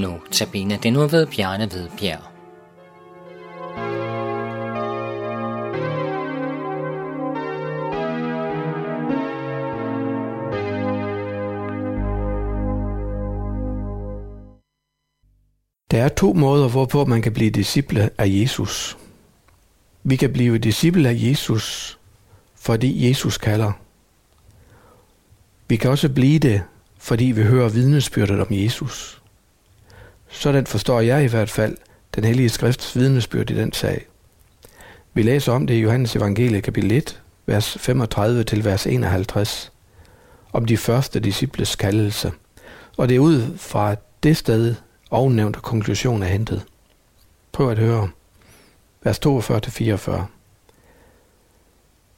Notabene, det er nu ved Bjarne Hvidbjerg. Der er to måder, hvorpå man kan blive disciple af Jesus. Vi kan blive disciple af Jesus, fordi Jesus kalder. Vi kan også blive det, fordi vi hører vidnesbyrdet om Jesus. Sådan forstår jeg i hvert fald den hellige skrifts vidnesbyrd i den sag. Vi læser om det i Johannes Evangelie kapitel 1, vers 35 til vers 51, om de første disciples kaldelse. Og det er ud fra det sted, ovennævnte konklusion er hentet. Prøv at høre. Vers 42-44.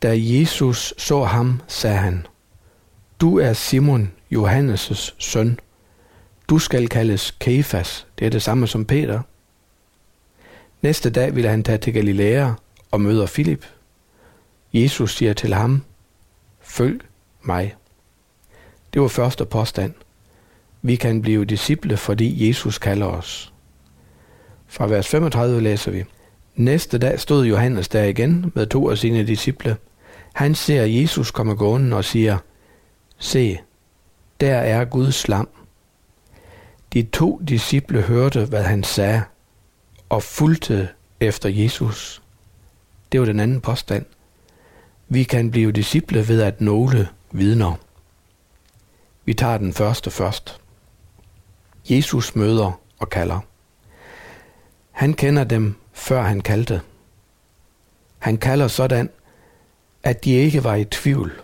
Da Jesus så ham, sagde han: Du er Simon, Johannes' søn. Du skal kaldes Kæfas. Det er det samme som Peter. Næste dag ville han tage til Galilea og møder Filip. Jesus siger til ham: Følg mig. Det var første påstand. Vi kan blive disciple, fordi Jesus kalder os. Fra vers 35 læser vi: Næste dag stod Johannes der igen med to af sine disciple. Han ser Jesus komme gående og siger: Se, der er Guds lam. De to disciple hørte, hvad han sagde, og fulgte efter Jesus. Det var den anden påstand. Vi kan blive disciple ved at nogle vidner. Vi tager den første først. Jesus møder og kalder. Han kender dem, før han kaldte. Han kalder sådan, at de ikke var i tvivl.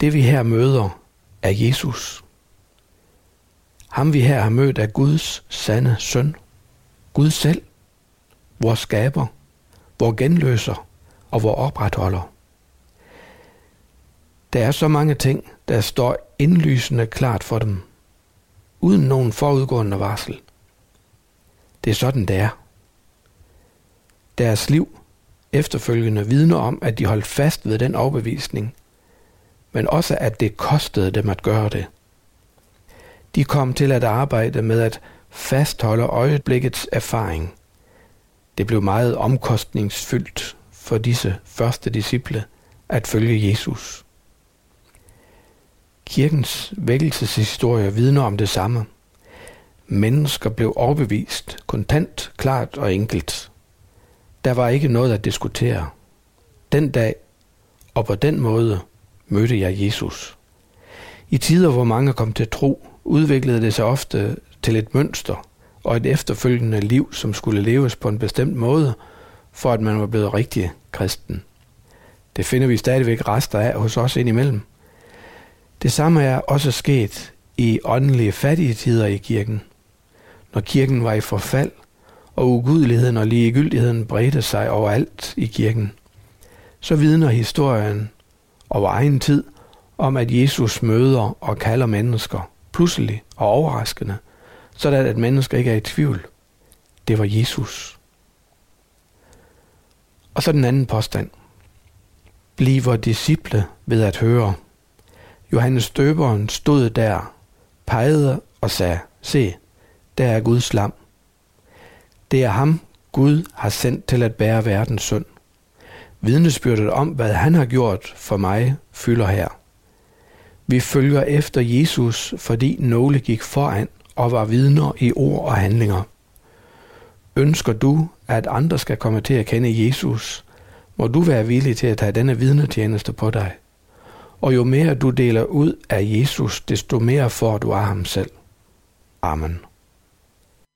Det vi her møder er Jesus. Ham vi her har mødt er Guds sande søn. Gud selv, vor skaber, vor genløser og vor opretholder. Der er så mange ting, der står indlysende klart for dem, uden nogen forudgående varsel. Det er sådan, det er. Deres liv efterfølgende vidner om, at de holdt fast ved den overbevisning, men også at det kostede dem at gøre det. De kom til at arbejde med at fastholde øjeblikkets erfaring. Det blev meget omkostningsfyldt for disse første disciple at følge Jesus. Kirkens vækkelseshistorie vidner om det samme. Mennesker blev overbevist, kontant, klart og enkelt. Der var ikke noget at diskutere. Den dag og på den måde mødte jeg Jesus. I tider, hvor mange kom til tro, udviklede det sig ofte til et mønster og et efterfølgende liv, som skulle leves på en bestemt måde, for at man var blevet rigtig kristen. Det finder vi stadigvæk rester af hos os indimellem. Det samme er også sket i åndelige fattige tider i kirken. Når kirken var i forfald, og ugudeligheden og ligegyldigheden bredte sig overalt i kirken, så vidner historien over egen tid om, at Jesus møder og kalder mennesker pludselig og overraskende, sådan at mennesker ikke er i tvivl. Det var Jesus. Og så den anden påstand. Bliver disciple ved at høre. Johannes Døberen stod der, pegede og sagde: Se, der er Guds lam. Det er ham, Gud har sendt til at bære verdens synd. Vidnesbyrdet om, hvad han har gjort for mig, fylder her. Vi følger efter Jesus, fordi nogle gik foran og var vidner i ord og handlinger. Ønsker du, at andre skal komme til at kende Jesus, må du være villig til at tage denne vidnetjeneste på dig. Og jo mere du deler ud af Jesus, desto mere får du af ham selv. Amen.